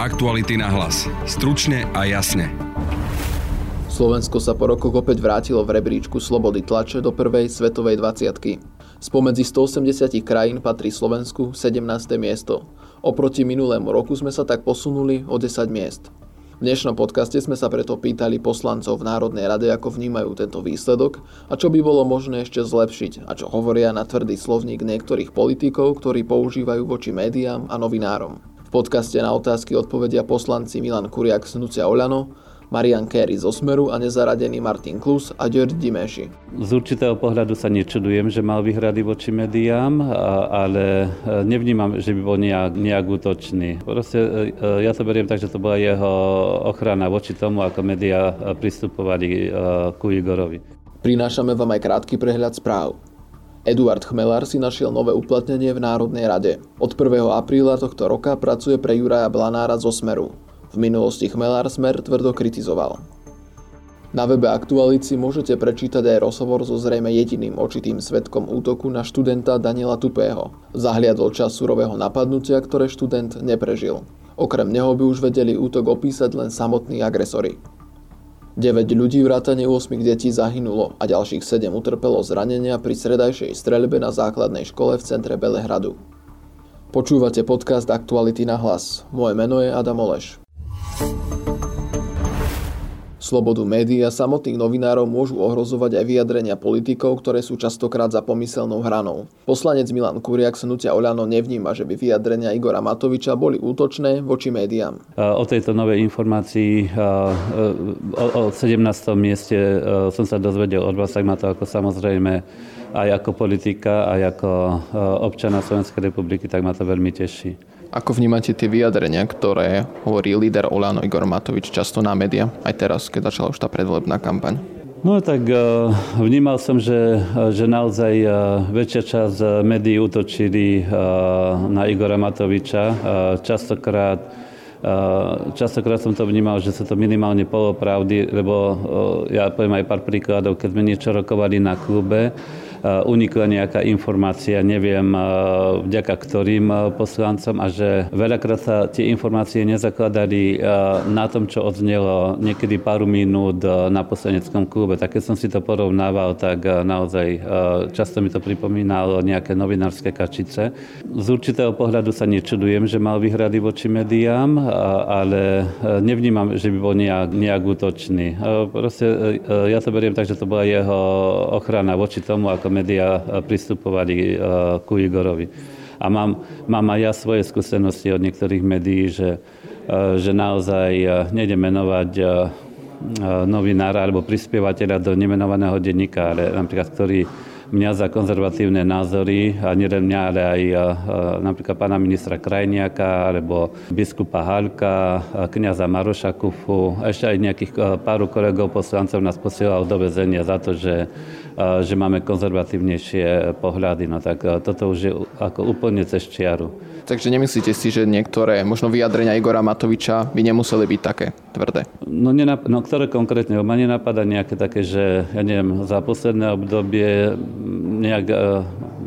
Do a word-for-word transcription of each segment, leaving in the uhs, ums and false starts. Aktuality na hlas. Stručne a jasne. Slovensko sa po rokoch opäť vrátilo v rebríčku slobody tlače do prvej svetovej dvadsiatky. Spomedzi stoosemdesiat krajín patrí Slovensku sedemnáste miesto. Oproti minulému roku sme sa tak posunuli o desať miest. V dnešnom podcaste sme sa preto pýtali poslancov v Národnej rade, ako vnímajú tento výsledok a čo by bolo možné ešte zlepšiť a čo hovoria na tvrdý slovník niektorých politikov, ktorí používajú voči médiám a novinárom. V podcaste na otázky odpovedia poslanci Milan Kuriak z hnutia OĽaNO, Marián Kéry zo Smeru a nezaradený Martin Klus a György Gyimesi. Z určitého pohľadu sa nečudujem, že mal výhrady voči médiám, ale nevnímam, že by bol nejak, nejak útočný. Proste ja to beriem tak, že to bola jeho ochrana voči tomu, ako médiá pristupovali ku Igorovi. Prinášame vám aj krátky prehľad správ. Eduard Chmelár si našiel nové uplatnenie v Národnej rade. Od prvého apríla tohto roka pracuje pre Juraja Blanára zo Smeru. V minulosti Chmelár Smer tvrdo kritizoval. Na webe Aktualit si môžete prečítať aj rozhovor so zrejme jediným očitým svedkom útoku na študenta Daniela Tupého. Zahliadol čas surového napadnutia, ktoré študent neprežil. Okrem neho by už vedeli útok opísať len samotní agresori. deväť ľudí vrátane osem detí zahynulo a ďalších sedem utrpelo zranenia pri stredajšej streľbe na základnej škole v centre Belehradu. Počúvate podcast Aktuality na hlas. Moje meno je Adam Oleš. Slobodu médií a samotných novinárov môžu ohrozovať aj vyjadrenia politikov, ktoré sú častokrát za pomyselnou hranou. Poslanec Milan Kuriak z hnutia OĽaNO nevníma, že by vyjadrenia Igora Matoviča boli útočné voči médiám. O tejto novej informácii o sedemnástom mieste som sa dozvedel od vás, tak ma to ako samozrejme aj ako politika, aj ako občana Slovenskej republiky, tak ma to veľmi teší. Ako vnímate tie vyjadrenia, ktoré hovorí líder OĽaNO Igor Matovič často na médiá, aj teraz, keď začala už tá predvolebná kampaň? No tak vnímal som, že, že naozaj väčšia časť médií útočili na Igora Matoviča. Častokrát, častokrát som to vnímal, že sú to minimálne polopravdy, lebo ja poviem aj pár príkladov, keď sme niečo rokovali na klube, unikla nejaká informácia, neviem vďaka ktorým poslancom, a že veľakrát sa tie informácie nezakladali na tom, čo odznelo niekedy pár minút na poslaneckom klube. Tak keď som si to porovnával, tak naozaj často mi to pripomínalo nejaké novinárske kačice. Z určitého pohľadu sa nečudujem, že mal výhrady voči médiám, ale nevnímam, že by bol nejak, nejak útočný. Proste ja to beriem tak, že to bola jeho ochrana voči tomu, ako médiá pristupovali ku Igorovi. A mám, mám aj ja svoje skúsenosti od niektorých médií, že, že naozaj nejdem menovať novinára alebo prispievateľa do nemenovaného denníka, ale napríklad, ktorý mňa za konzervatívne názory, a nielen mňa, ale aj napríklad pána ministra Krajniaka, alebo biskupa Halka, kňaza Maroša Kufu, a ešte aj nejakých pár kolegov poslancov nás posielal do väzenia za to, že, že máme konzervatívnejšie pohľady. No tak toto už je ako úplne cez čiaru. Takže nemyslíte si, že niektoré možno vyjadrenia Igora Matoviča by nemuseli byť také tvrdé? No, nenap- no ktoré konkrétne? Ma nenapadá nejaké také, že ja neviem, za posledné obdobie nejak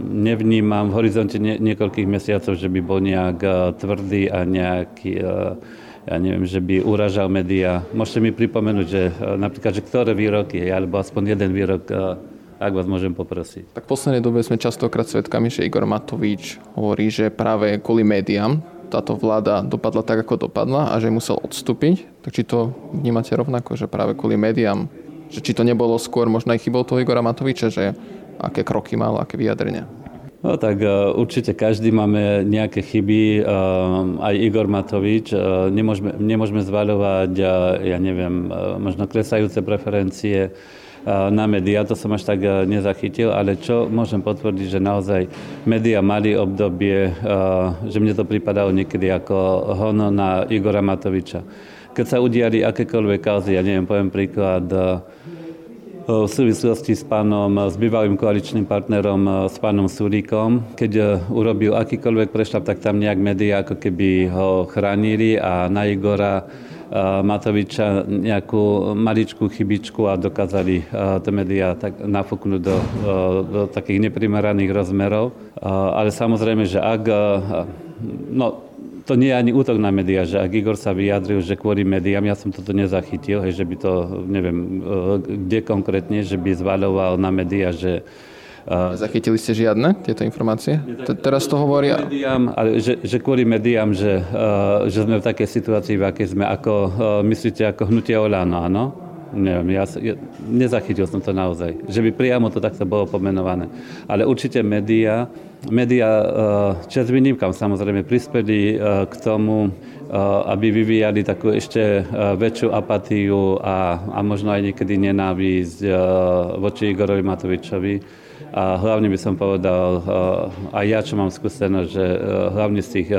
nevnímam v horizonte niekoľkých mesiacov, že by bol nejak tvrdý a nejaký, ja neviem, že by uražal médiá. Môžete mi pripomenúť, že napríklad, že ktoré výroky, alebo aspoň jeden výrok, ak vás môžem poprosiť. Tak v poslednej dobe sme častokrát svedkami, že Igor Matovič hovorí, že práve kvôli médiám táto vláda dopadla tak, ako dopadla, a že musel odstúpiť. Tak či to vnímate rovnako, že práve kvôli médiám, že či to nebolo skôr možno aj chybou toho Igora Matoviča, že aké kroky mal, aké vyjadrenia? No tak uh, určite každý máme nejaké chyby, uh, aj Igor Matovič. Uh, nemôžeme, nemôžeme zvaľovať, uh, ja neviem, uh, možno klesajúce preferencie uh, na médiá, to som až tak uh, nezachytil, ale čo môžem potvrdiť, že naozaj médiá mali obdobie, uh, že mne to pripadalo niekedy ako hono na Igora Matoviča. Keď sa udiali akékoľvek kauzy, ja neviem, poviem príklad, v súvislosti s pánom, s bývalým koaličným partnerom, s pánom Sulíkom, keď urobil akýkoľvek prešľap, tak tam nejak médiá ako keby ho chránili a na Igora Matoviča nejakú maličkú chybičku a dokázali to médiá tak nafúknúť do, do takých neprimeraných rozmerov. Ale samozrejme, že ak... No, to nie je ani útok na médiá, že ak Igor sa vyjadril, že kvôli médiám, ja som toto nezachytil, hej, že by to, neviem, kde konkrétne, že by zvaľoval na médiá, že... Zachytili ste žiadne tieto informácie? Teraz to hovoria... Že kvôli médiám, že sme v takej situácii, v akej sme, ako myslíte, ako hnutie OĽaNO, áno? Neviem, ja, ja nezachytil som to naozaj, že by priamo to takto bolo pomenované. Ale určite médiá, médiá čest výnimkám samozrejme prispeli k tomu, aby vyvíjali takú ešte väčšiu apatiu a, a možno aj niekedy nenávisť voči Igorovi Matovičovi. A hlavne by som povedal, aj ja, čo mám skúsenosť, že hlavne z tých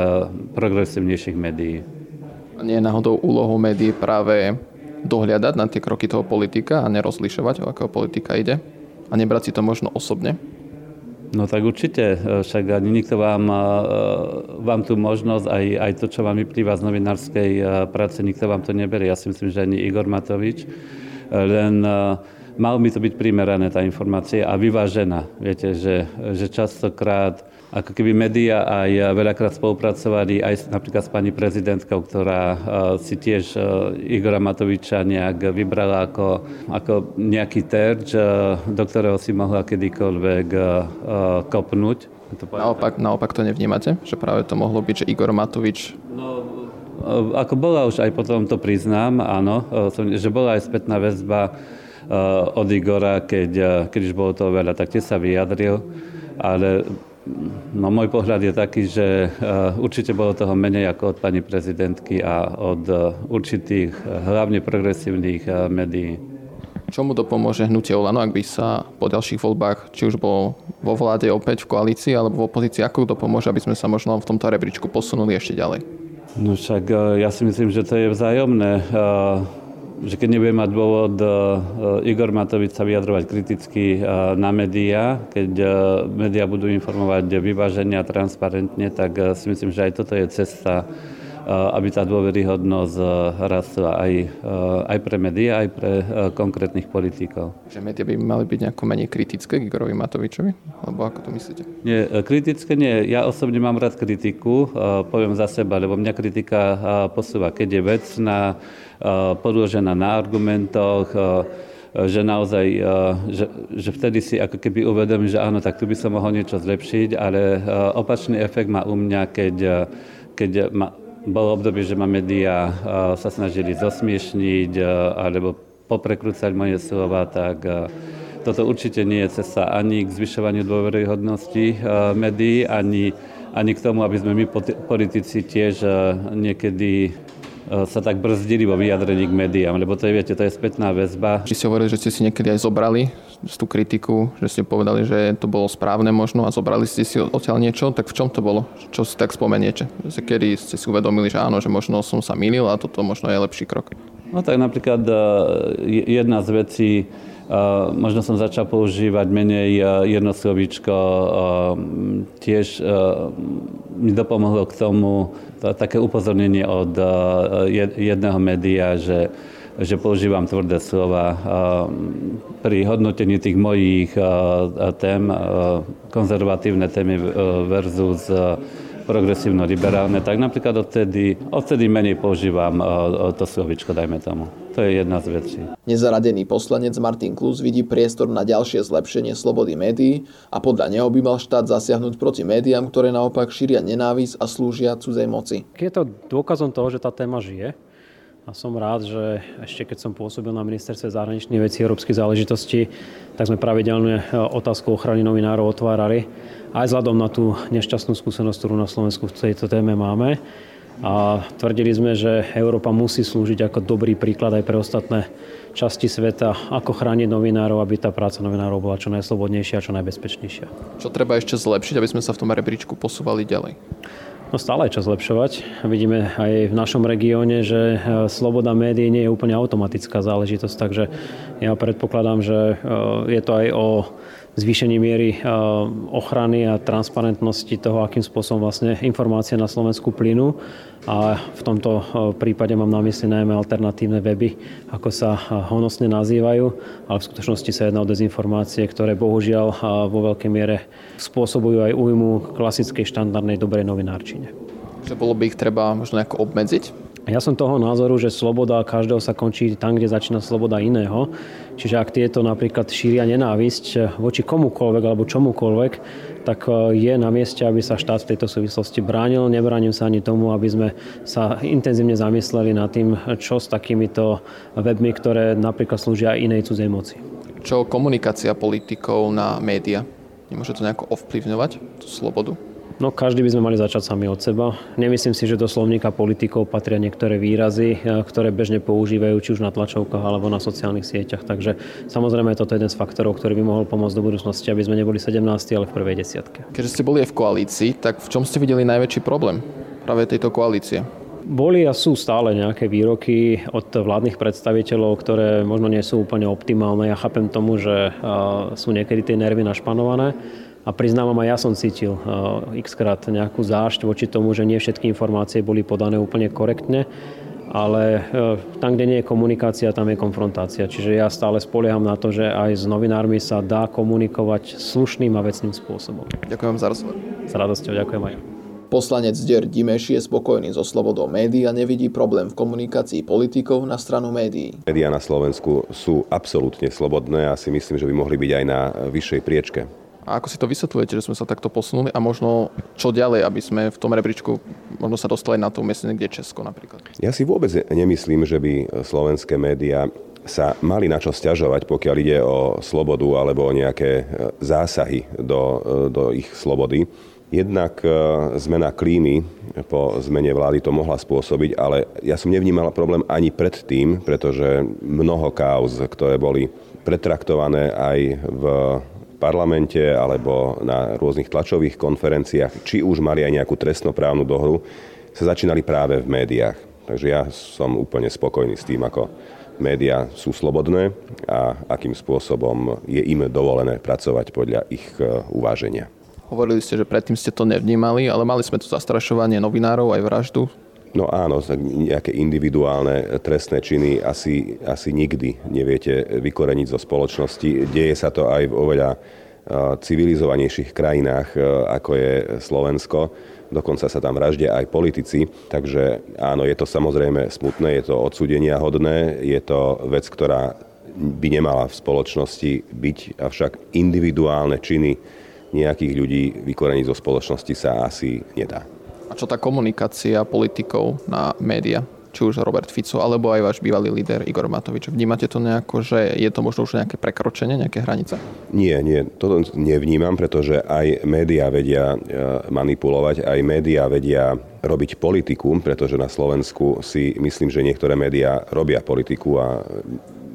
progresívnejších médií. Nie je náhodou úlohou médií práve dohliadať na tie kroky toho politika a nerozlišovať, o akého politika ide a nebrať si to možno osobne? No tak určite, však ani nikto vám, vám tú možnosť, aj, aj to, čo vám vyplýva z novinárskej práce, nikto vám to neberie. Ja si myslím, že ani Igor Matovič, len mal by to byť primerané, tá informácia, a vyvážená. Viete, že, že častokrát ako keby médiá aj veľakrát spolupracovali aj napríklad s pani prezidentkou, ktorá si tiež Igora Matoviča nejak vybrala ako, ako nejaký terč, do ktorého si mohla kedykoľvek kopnúť. To naopak, naopak to nevnímate? Že práve to mohlo byť, že Igor Matovič... No, ako bola už aj potom, to priznám, áno, že bola aj spätná väzba od Igora, keď, keď už bolo toho veľa, tak tiež sa vyjadril, ale... No, môj pohľad je taký, že určite bolo toho menej ako od pani prezidentky a od určitých, hlavne progresívnych médií. Čomu to pomôže hnutie OĽaNO, ak by sa po ďalších voľbách, či už bolo vo vláde opäť v koalícii alebo v opozícii, ako to pomôže, aby sme sa možno v tomto rebríčku posunuli ešte ďalej? No však ja si myslím, že to je vzájomné. Že keď nebude mať dôvod Igor Matovič sa vyjadrovať kriticky na médiá, keď médiá budú informovať vyváženia transparentne, tak si myslím, že aj toto je cesta, aby tá dôveryhodnosť rastla aj, aj pre médiá, aj pre konkrétnych politikov. Že médiá by mali byť nejako menej kritické k Igorovi Matovičovi? Alebo ako to myslíte? Nie, kritické nie. Ja osobne mám rád kritiku, poviem za seba, lebo mňa kritika posúva, keď je vecná, podložená na argumentoch, že naozaj, že, že vtedy si ako keby uvedomím, že áno, tak tu by som mohol niečo zlepšiť, ale opačný efekt má u mňa, keď, keď ma, bolo obdobie, že ma médiá sa snažili zosmiešniť alebo poprekrúcať moje slova, tak toto určite nie je cesta ani k zvyšovaniu dôveryhodnosti médií, ani, ani k tomu, aby sme my politici tiež niekedy sa tak brzdili vo vyjadrení k médiám, lebo to je, viete, to je spätná väzba. Či ste hovorili, že ste si niekedy aj zobrali tú kritiku, že ste povedali, že to bolo správne možno a zobrali ste si odtiaľ niečo, tak v čom to bolo? Čo si tak spomeniete? Kedy ste si uvedomili, že áno, že možno som sa mýlil a toto možno je lepší krok? No tak napríklad jedna z vecí, možno som začal používať menej jedno slovíčko, tiež mi dopomohlo k tomu také upozornenie od jedného média, že, že používam tvrdé slova pri hodnotení tých mojich tém, konzervatívne témy versus progresívno-liberálne, tak napríklad odtedy, odtedy menej používam to slovičko, dajme tomu. To je jedna z vecí. Nezaradený poslanec Martin Klus vidí priestor na ďalšie zlepšenie slobody médií a podľa neho by mal štát zasiahnuť proti médiám, ktoré naopak šíria nenávisť a slúžia cudzej moci. Je to dôkazom toho, že tá téma žije. A som rád, že ešte keď som pôsobil na ministerstve zahraničných vecí a európskych záležitostí, tak sme pravidelne otázku ochrany novinárov otvárali. Aj vzhľadom na tú nešťastnú skúsenosť, ktorú na Slovensku v tejto téme máme. A tvrdili sme, že Európa musí slúžiť ako dobrý príklad aj pre ostatné časti sveta, ako chrániť novinárov, aby tá práca novinárov bola čo najslobodnejšia a čo najbezpečnejšia. Čo treba ešte zlepšiť, aby sme sa v tom rebríčku posúvali ďalej? No stále je čo zlepšovať. Vidíme aj v našom regióne, že sloboda médií nie je úplne automatická záležitosť, takže ja predpokladám, že je to aj o zvýšení miery ochrany a transparentnosti toho, akým spôsobom vlastne informácie na Slovensku plynú. A v tomto prípade mám na mysli najmä alternatívne weby, ako sa honosne nazývajú, ale v skutočnosti sa jedná o dezinformácie, ktoré bohužiaľ vo veľkej miere spôsobujú aj újmu klasickej štandardnej dobrej novinárčine. že bolo by ich treba možno nejako obmedziť? Ja som toho názoru, že sloboda každého sa končí tam, kde začína sloboda iného. Čiže ak tieto napríklad šíria nenávisť voči komukoľvek alebo čomukoľvek, tak je na mieste, aby sa štát v tejto súvislosti bránil. Nebránim sa ani tomu, aby sme sa intenzívne zamysleli nad tým, čo s takýmito webmi, ktoré napríklad slúžia inej cudzej moci. Čo komunikácia politikov na média? Nemôže to nejako ovplyvňovať tú slobodu? No, každý by sme mali začať sami od seba. Nemyslím si, že do slovníka politikov patria niektoré výrazy, ktoré bežne používajú či už na tlačovkách alebo na sociálnych sieťach. Takže samozrejme toto je jeden z faktorov, ktorý by mohol pomôcť do budúcnosti, aby sme neboli sedemnásti, ale v prvej desiatke. Keďže ste boli aj v koalícii, tak v čom ste videli najväčší problém práve tejto koalície? Boli a sú stále nejaké výroky od vládnych predstaviteľov, ktoré možno nie sú úplne optimálne. Ja chápem tomu, že sú niekedy tie nervy našpanované. A priznávam, aj ja som cítil x-krát nejakú zášť voči tomu, že nie všetky informácie boli podané úplne korektne, ale tam, kde nie je komunikácia, tam je konfrontácia. Čiže ja stále spolieham na to, že aj s novinármi sa dá komunikovať slušným a vecným spôsobom. Ďakujem za rozhovor. S radosťou, ďakujem aj. Poslanec György Gyimesi je spokojný so slobodou médií a nevidí problém v komunikácii politikov na stranu médií. Médiá na Slovensku sú absolútne slobodné a si myslím, že by mohli byť aj na vyššej priečke. A ako si to vysvetľujete, že sme sa takto posunuli a možno čo ďalej, aby sme v tom rebríčku možno sa dostali na to umiestnenie, kde je Česko napríklad? Ja si vôbec nemyslím, že by slovenské médiá sa mali na čo sťažovať, pokiaľ ide o slobodu alebo o nejaké zásahy do, do ich slobody. Jednak zmena klímy po zmene vlády to mohla spôsobiť, ale ja som nevnímal problém ani predtým, pretože mnoho káuz, ktoré boli pretraktované aj v parlamente alebo na rôznych tlačových konferenciách, či už mali aj nejakú trestnoprávnu dohru, sa začínali práve v médiách. Takže ja som úplne spokojný s tým, ako médiá sú slobodné a akým spôsobom je im dovolené pracovať podľa ich uváženia. Hovorili ste, že predtým ste to nevnímali, ale mali sme tu zastrašovanie novinárov aj vraždu. No áno, nejaké individuálne trestné činy asi, asi nikdy neviete vykoreniť zo spoločnosti. Deje sa to aj v oveľa civilizovanejších krajinách, ako je Slovensko. Dokonca sa tam vraždia aj politici. Takže áno, je to samozrejme smutné, je to odsúdenia hodné, je to vec, ktorá by nemala v spoločnosti byť, avšak individuálne činy nejakých ľudí vykoreniť zo spoločnosti sa asi nedá. A čo tá komunikácia politikov na médiá? Či už Robert Fico, alebo aj váš bývalý líder Igor Matovič. Vnímate to nejako, že je to možno už nejaké prekročenie, nejaké hranice? Nie, nie. Toto nevnímam, pretože aj médiá vedia manipulovať, aj médiá vedia robiť politiku, pretože na Slovensku si myslím, že niektoré médiá robia politiku a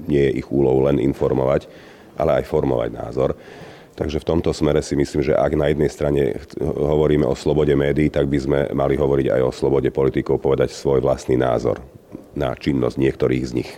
nie je ich úlohou len informovať, ale aj formovať názor. Takže v tomto smere si myslím, že ak na jednej strane hovoríme o slobode médií, tak by sme mali hovoriť aj o slobode politikov, povedať svoj vlastný názor na činnosť niektorých z nich.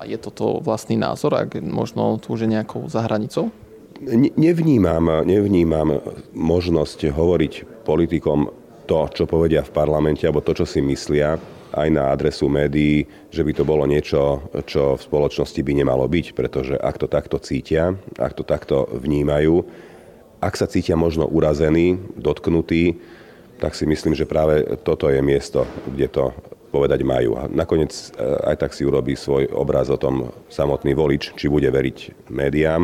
A je toto vlastný názor, ak možno tu už je nejakou za hranicou? Ne- nevnímam, nevnímam možnosť hovoriť politikom to, čo povedia v parlamente, alebo to, čo si myslia, aj na adresu médií, že by to bolo niečo, čo v spoločnosti by nemalo byť, pretože ak to takto cítia, ak to takto vnímajú, ak sa cítia možno urazení, dotknutí, tak si myslím, že práve toto je miesto, kde to povedať majú. A nakoniec aj tak si urobí svoj obraz o tom samotný volič, či bude veriť médiám,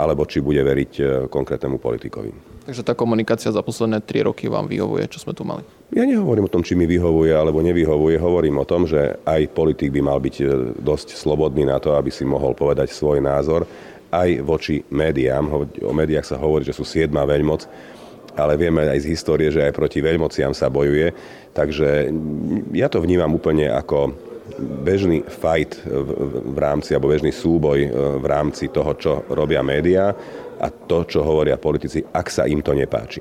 alebo či bude veriť konkrétnemu politikovi. Takže tá komunikácia za posledné tri roky vám vyhovuje, čo sme tu mali? Ja nehovorím o tom, či mi vyhovuje alebo nevyhovuje. Hovorím o tom, že aj politik by mal byť dosť slobodný na to, aby si mohol povedať svoj názor aj voči médiám. O médiách sa hovorí, že sú siedma veľmoc, ale vieme aj z histórie, že aj proti veľmociam sa bojuje. Takže ja to vnímam úplne ako bežný fight v rámci, alebo bežný súboj v rámci toho, čo robia médiá a to, čo hovoria politici, ak sa im to nepáči.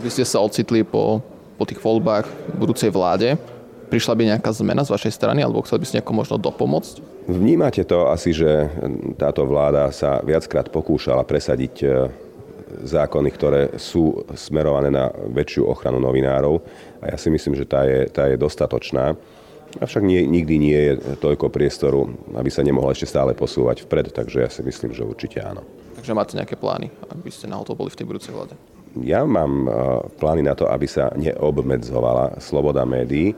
Vy ste sa ocitli po, po tých voľbách v budúcej vláde. Prišla by nejaká zmena z vašej strany, alebo chceli by ste nejako možno dopomôcť? Vnímate to asi, že táto vláda sa viackrát pokúšala presadiť zákony, ktoré sú smerované na väčšiu ochranu novinárov a ja si myslím, že tá je, tá je dostatočná. Avšak nie, nikdy nie je toľko priestoru, aby sa nemohla ešte stále posúvať vpred, takže ja si myslím, že určite áno. Takže máte nejaké plány, ak by ste náhodou boli v tej budúcej vláde? ja mám plány na to, aby sa neobmedzovala sloboda médií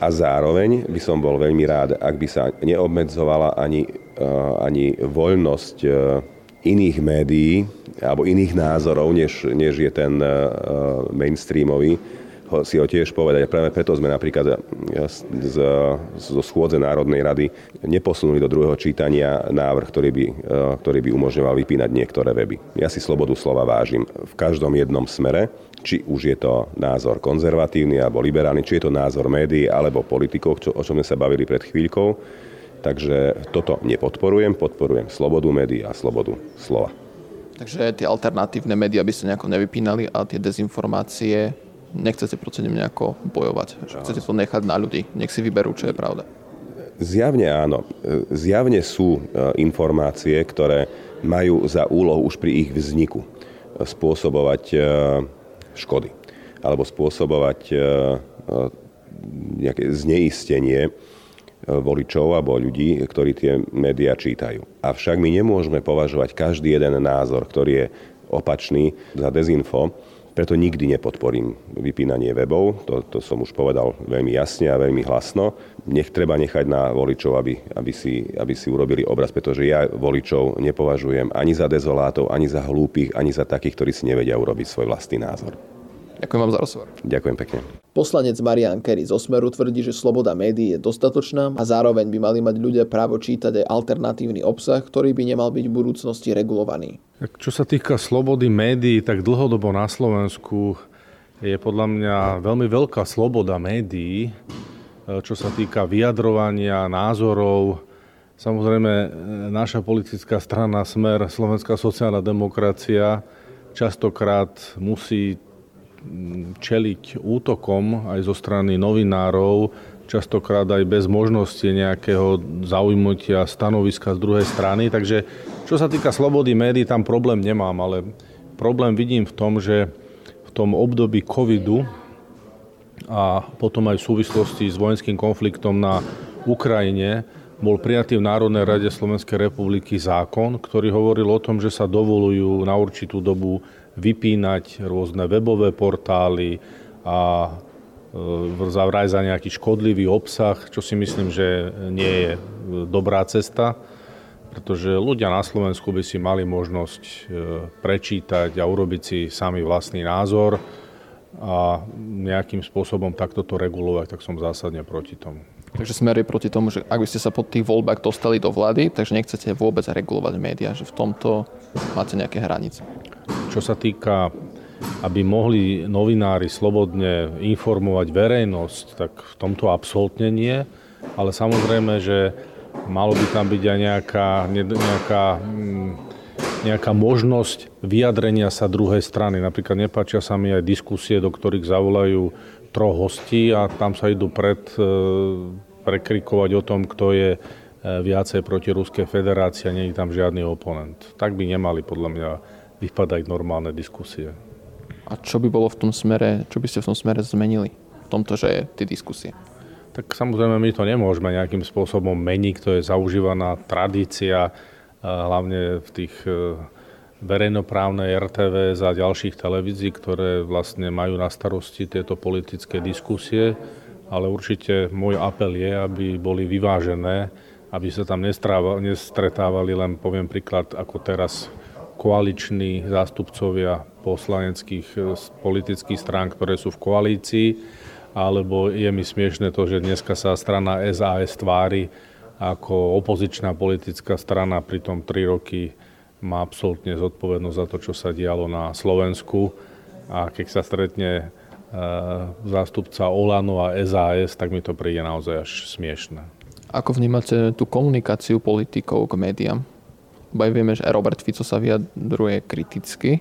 a zároveň by som bol veľmi rád, ak by sa neobmedzovala ani, ani voľnosť iných médií alebo iných názorov, než, než je ten mainstreamový. Si ho tiež povedať. Práve preto sme napríklad zo schôdze Národnej rady neposunuli do druhého čítania návrh, ktorý by, ktorý by umožňoval vypínať niektoré weby. Ja si slobodu slova vážim v každom jednom smere, či už je to názor konzervatívny alebo liberálny, či je to názor médií alebo politikov, čo, o čom sme sa bavili pred chvíľkou. Takže toto nepodporujem, podporujem slobodu médií a slobodu slova. Takže tie alternatívne médiá by sa nejako nevypínali a tie dezinformácie nechcete proti nim nejako bojovať. Chcete to nechať na ľudí. Nech si vyberú, čo je pravda. Zjavne áno. Zjavne sú informácie, ktoré majú za úlohu už pri ich vzniku spôsobovať škody. Alebo spôsobovať nejaké zneistenie voličov alebo ľudí, ktorí tie médiá čítajú. Avšak my nemôžeme považovať každý jeden názor, ktorý je opačný, za dezinfo. Preto nikdy nepodporím vypínanie webov, to, to som už povedal veľmi jasne a veľmi hlasno. Nech treba nechať na voličov, aby, aby, si, aby si urobili obraz, pretože ja voličov nepovažujem ani za dezolátov, ani za hlúpych, ani za takých, ktorí si nevedia urobiť svoj vlastný názor. Ďakujem vám za rozhovor. Ďakujem pekne. Poslanec Marián Kéry zo Smeru tvrdí, že sloboda médií je dostatočná a zároveň by mali mať ľudia právo čítať aj alternatívny obsah, ktorý by nemal byť v budúcnosti regulovaný. Tak čo sa týka slobody médií, tak dlhodobo na Slovensku je podľa mňa veľmi veľká sloboda médií, čo sa týka vyjadrovania, názorov. Samozrejme, naša politická strana Smer, Slovenská sociálna demokracia, častokrát musí čeliť útokom aj zo strany novinárov, častokrát aj bez možnosti nejakého zaujímatia stanoviska z druhej strany. Takže čo sa týka slobody médií, tam problém nemám, ale problém vidím v tom, že v tom období covidu a potom aj v súvislosti s vojenským konfliktom na Ukrajine bol prijatý v Národnej rade Slovenskej republiky zákon, ktorý hovoril o tom, že sa dovolujú na určitú dobu vypínať rôzne webové portály a vraj za nejaký škodlivý obsah, čo si myslím, že nie je dobrá cesta, pretože ľudia na Slovensku by si mali možnosť prečítať a urobiť si sami vlastný názor a nejakým spôsobom takto to regulovať, tak som zásadne proti tomu. Takže Smer je proti tomu, že ak by ste sa po tých voľbách dostali do vlády, takže nechcete vôbec regulovať médiá, že v tomto máte nejaké hranice. Čo sa týka, aby mohli novinári slobodne informovať verejnosť, tak v tomto absolútne nie, ale samozrejme, že malo by tam byť aj nejaká, nejaká, nejaká možnosť vyjadrenia sa druhej strany. Napríklad nepáčia sa mi aj diskusie, do ktorých zavolajú troch hostí a tam sa idú pred, prekrikovať o tom, kto je viacej proti Ruskej federácii a nie je tam žiadny oponent. Tak by nemali podľa mňa vypadať normálne diskusie. A čo by bolo v tom smere, čo by ste v tom smere zmenili? V tomto, že je tie diskusie? Tak samozrejme my to nemôžeme nejakým spôsobom meniť, to je zaužívaná tradícia, hlavne v tých verejnoprávnej er té vé za ďalších televízií, ktoré vlastne majú na starosti tieto politické diskusie, ale určite môj apel je, aby boli vyvážené, aby sa tam nestretávali len, poviem príklad, ako teraz koaliční zástupcovia poslaneckých politických strán, ktoré sú v koalícii, alebo je mi smiešné to, že dneska sa strana es a es tvári ako opozičná politická strana, pritom tri roky má absolútne zodpovednosť za to, čo sa dialo na Slovensku. A keď sa stretne e, zástupca OĽaNO a es a es, tak mi to príde naozaj až smiešné. Ako vnímate tú komunikáciu politikov k médiám? Lebo aj vieme, že Robert Fico sa vyjadruje kriticky.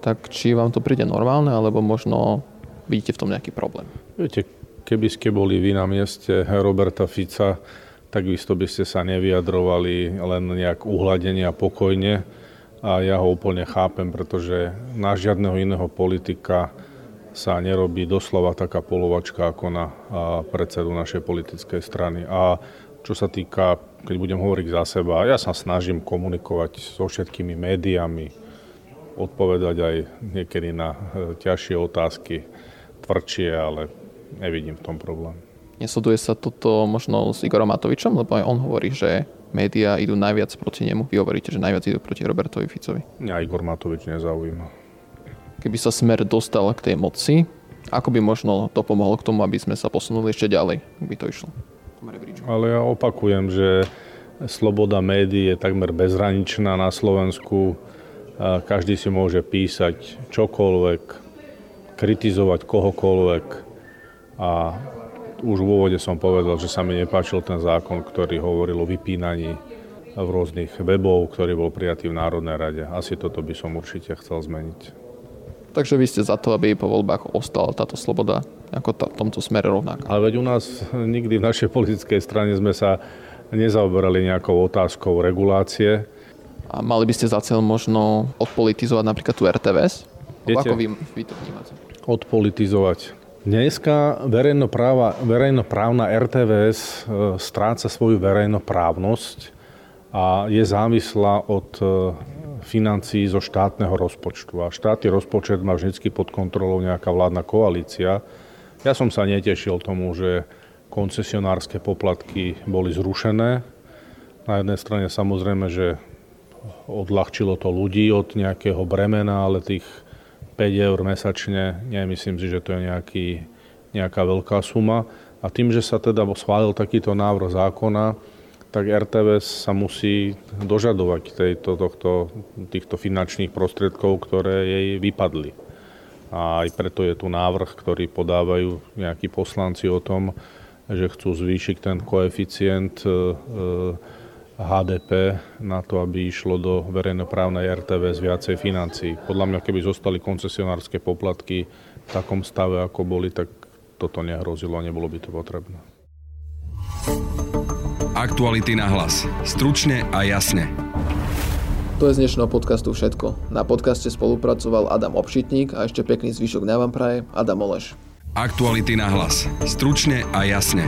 Tak či vám to príde normálne, alebo možno vidíte v tom nejaký problém? Viete, keby ste boli vy na mieste Roberta Fica, takisto by ste sa nevyjadrovali len nejak uhladenie a pokojne. A ja ho úplne chápem, pretože na žiadneho iného politika sa nerobí doslova taká polovačka ako na predsedu našej politickej strany. A čo sa týka, keď budem hovoriť za seba, ja sa snažím komunikovať so všetkými médiami. odpovedať aj niekedy na ťažšie otázky, tvrdšie, ale nevidím v tom problém. Nesleduje sa toto možno s Igorom Matovičom, lebo aj on hovorí, že médiá idú najviac proti nemu. Vy hovoríte, že najviac idú proti Robertovi Ficovi. Mňa Igor Matovič nezaujíma. Keby sa Smer dostal k tej moci, ako by možno to pomohlo k tomu, aby sme sa posunuli ešte ďalej, ak by to išlo? Ale ja opakujem, že sloboda médií je takmer bezhraničná na Slovensku. Každý si môže písať čokoľvek, kritizovať kohokoľvek. A už v úvode som povedal, že sa mi nepáčil ten zákon, ktorý hovoril o vypínaní v rôznych webov, ktorý bol prijatý v Národnej rade. Asi toto by som určite chcel zmeniť. Takže vy ste za to, aby po voľbách ostala táto sloboda ako v tomto smere rovnaká. Ale veď u nás nikdy v našej politickej strane sme sa nezaoberali nejakou otázkou regulácie. A mali by ste za cieľ možno odpolitizovať napríklad tú er té vé es? Viete, ako vy, vy to vnímate? Odpolitizovať. Dneska verejnoprávna, verejnoprávna er té vé es stráca svoju verejnoprávnosť a je závislá od financií zo štátneho rozpočtu. A štátny rozpočet má vždycky pod kontrolou nejaká vládna koalícia. Ja som sa netešil tomu, že koncesionárske poplatky boli zrušené. Na jednej strane samozrejme, že odľahčilo to ľudí od nejakého bremena, ale tých päť eur mesačne, nemyslím si, že to je nejaký, nejaká veľká suma. A tým, že sa teda schválil takýto návrh zákona, tak er té vé es sa musí dožadovať tejto, tohto, týchto finančných prostriedkov, ktoré jej vypadli. A aj preto je tu návrh, ktorý podávajú nejakí poslanci o tom, že chcú zvýšiť ten koeficient há dé pé na to, aby išlo do verejnoprávnej er té vé es viacej financií. Podľa mňa, keby zostali koncesionárske poplatky v takom stave, ako boli, tak toto nehrozilo a nebolo by to potrebné. Aktuality na hlas. Stručne a jasne. To je z dnešného podcastu všetko. Na podcaste spolupracoval Adam Obšitník a ešte pekný zvyšok na vám praje Adam Oleš. Aktuality na hlas. Stručne a jasne.